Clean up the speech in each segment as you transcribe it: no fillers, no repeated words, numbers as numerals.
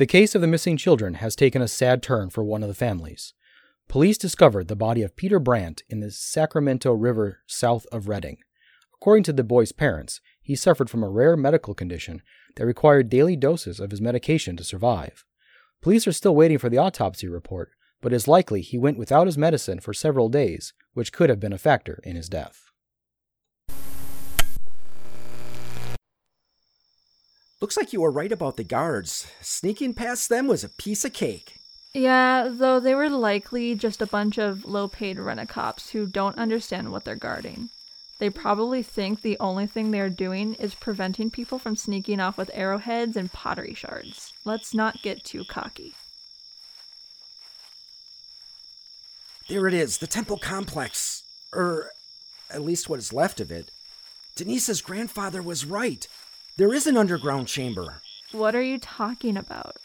The case of the missing children has taken a sad turn for one of the families. Police discovered the body of Peter Brandt in the Sacramento River south of Redding. According to the boy's parents, he suffered from a rare medical condition that required daily doses of his medication to survive. Police are still waiting for the autopsy report, but it is likely he went without his medicine for several days, which could have been a factor in his death. Looks like you were right about the guards. Sneaking past them was a piece of cake. Yeah, though they were likely just a bunch of low-paid rent-a-cops who don't understand what they're guarding. They probably think the only thing they're doing is preventing people from sneaking off with arrowheads and pottery shards. Let's not get too cocky. There it is, the temple complex. Or at least what is left of it. Denise's grandfather was right. There is an underground chamber. What are you talking about?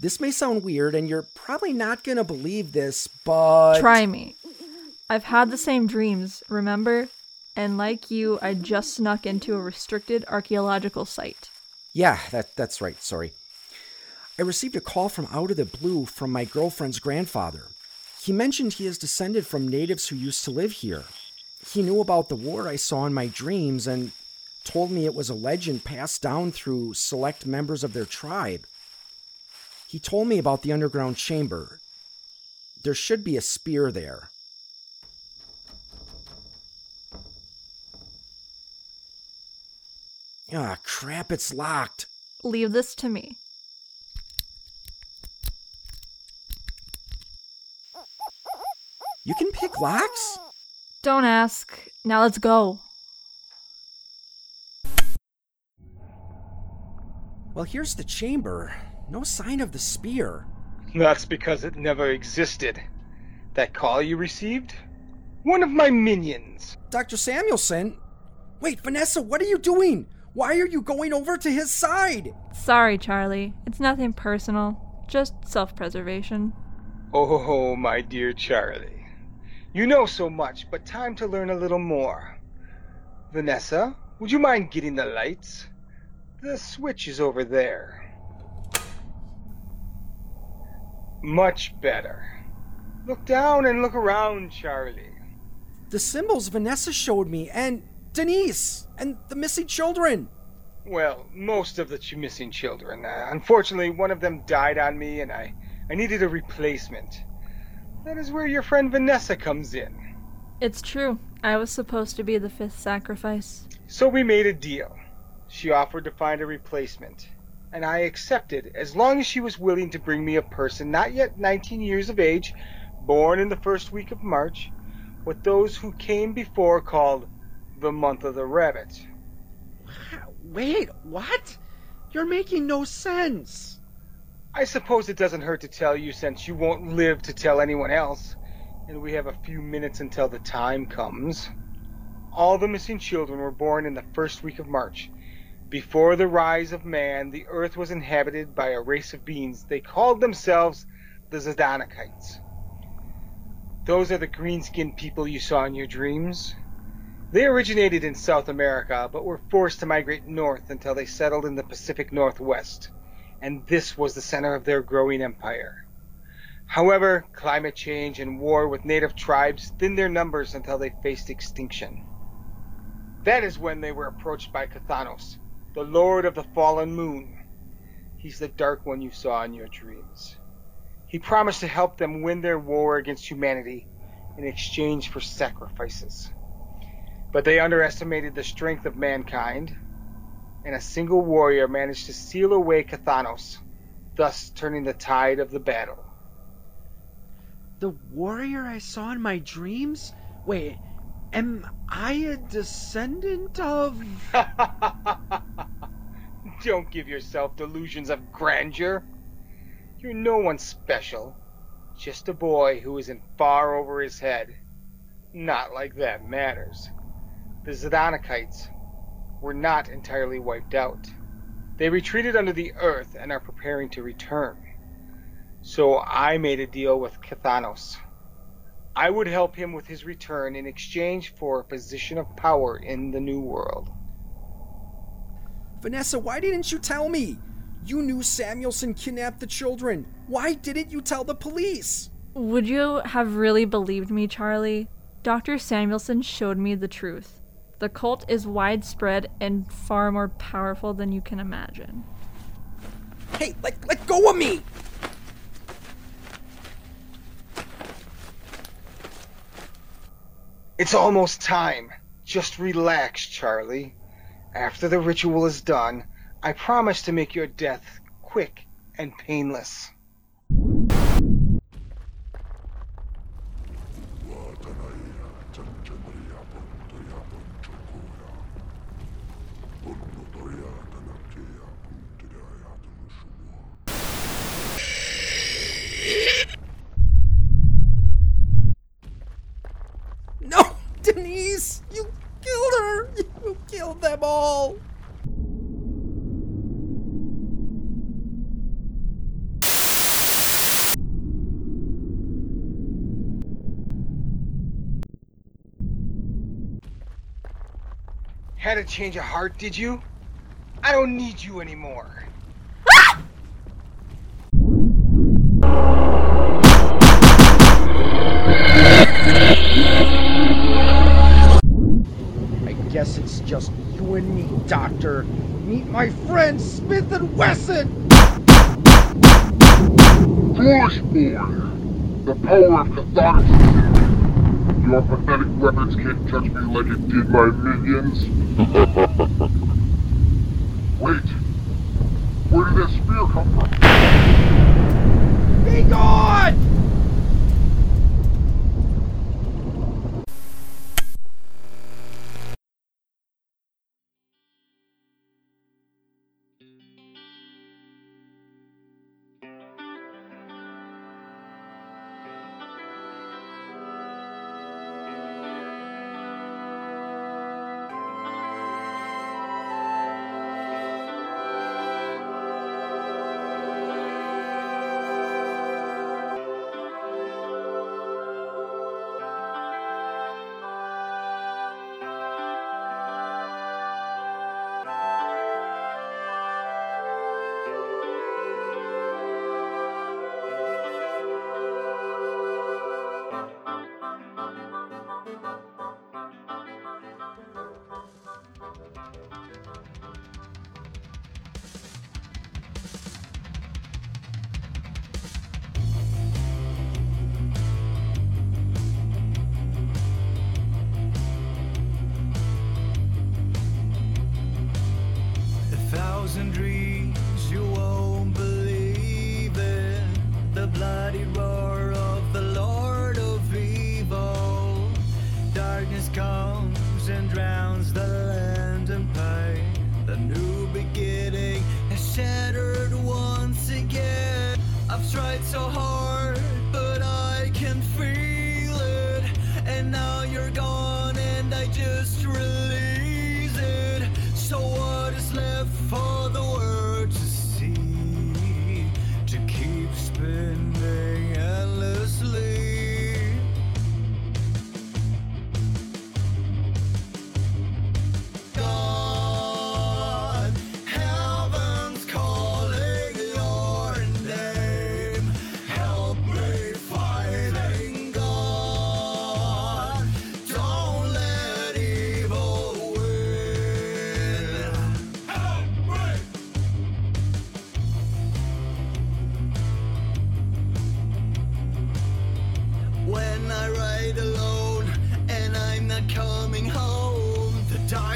This may sound weird, and you're probably not going to believe this, but... Try me. I've had the same dreams, remember? And like you, I just snuck into a restricted archaeological site. Yeah, that's right, sorry. I received a call from out of the blue from my girlfriend's grandfather. He mentioned he is descended from natives who used to live here. He knew about the war I saw in my dreams, and... told me it was a legend passed down through select members of their tribe. He told me about the underground chamber. There should be a spear there. Ah, crap, it's locked. Leave this to me. You can pick locks? Don't ask. Now let's go. Well, here's the chamber. No sign of the spear. That's because it never existed. That call you received? One of my minions. Dr. Samuelson? Wait, Vanessa, what are you doing? Why are you going over to his side? Sorry, Charlie. It's nothing personal. Just self-preservation. Oh, my dear Charlie. You know so much, but time to learn a little more. Vanessa, would you mind getting the lights? The switch is over there. Much better. Look down and look around, Charlie. The symbols Vanessa showed me, and Denise, and the missing children. Well, most of the missing children. Unfortunately, one of them died on me, and I needed a replacement. That is where your friend Vanessa comes in. It's true. I was supposed to be the fifth sacrifice. So we made a deal. She offered to find a replacement, and I accepted as long as she was willing to bring me a person not yet 19 years of age, born in the first week of March, what those who came before called the month of the rabbit. Wait, what? You're making no sense. I suppose it doesn't hurt to tell you since you won't live to tell anyone else, and we have a few minutes until the time comes. All the missing children were born in the first week of March. Before the rise of man, the earth was inhabited by a race of beings. They called themselves the Zedonikites. Those are the green-skinned people you saw in your dreams. They originated in South America, but were forced to migrate north until they settled in the Pacific Northwest, and this was the center of their growing empire. However, climate change and war with native tribes thinned their numbers until they faced extinction. That is when they were approached by Cathanos, the Lord of the Fallen Moon. He's the dark one you saw in your dreams. He promised to help them win their war against humanity in exchange for sacrifices. But they underestimated the strength of mankind, and a single warrior managed to seal away Cathanos, thus turning the tide of the battle. The warrior I saw in my dreams? Wait, am I a descendant of... Don't give yourself delusions of grandeur. You're no one special. Just a boy who isn't far over his head. Not like that matters. The Zedonikites were not entirely wiped out. They retreated under the earth and are preparing to return. So I made a deal with Cathanos. I would help him with his return in exchange for a position of power in the New World. Vanessa, why didn't you tell me? You knew Samuelson kidnapped the children. Why didn't you tell the police? Would you have really believed me, Charlie? Dr. Samuelson showed me the truth. The cult is widespread and far more powerful than you can imagine. Hey, let go of me! It's almost time. Just relax, Charlie. After the ritual is done, I promise to make your death quick and painless. No, Denise! You killed her! You killed them all! Had a change of heart, did you? I don't need you anymore. Ah! I guess it's just you and me, Doctor. Meet my friend Smith and Wesson! Forceborn! The power of Cathanos! Your pathetic weapons can't touch me like it did my minions. Wait. Where did that spear come from? Be gone! And dreams you won't believe it, the bloody roar of the Lord of Evil. Darkness comes and drowns the land in pain. The new beginning is shattered once again. I've tried so hard, but I can feel it, and now you're gone and I just release it. So what is left for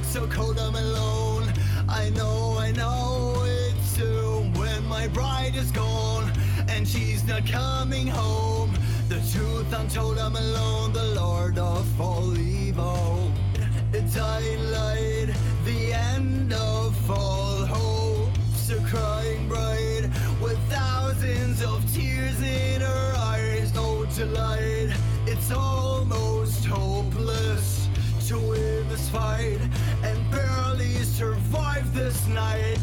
so cold, I'm alone. I know it soon. When my bride is gone and she's not coming home, the truth untold, I'm alone. The Lord of all evil. It's highlight the end of all hope. So crying bride with thousands of tears in her eyes, no delight. It's almost hopeless to win this fight and barely survive this night.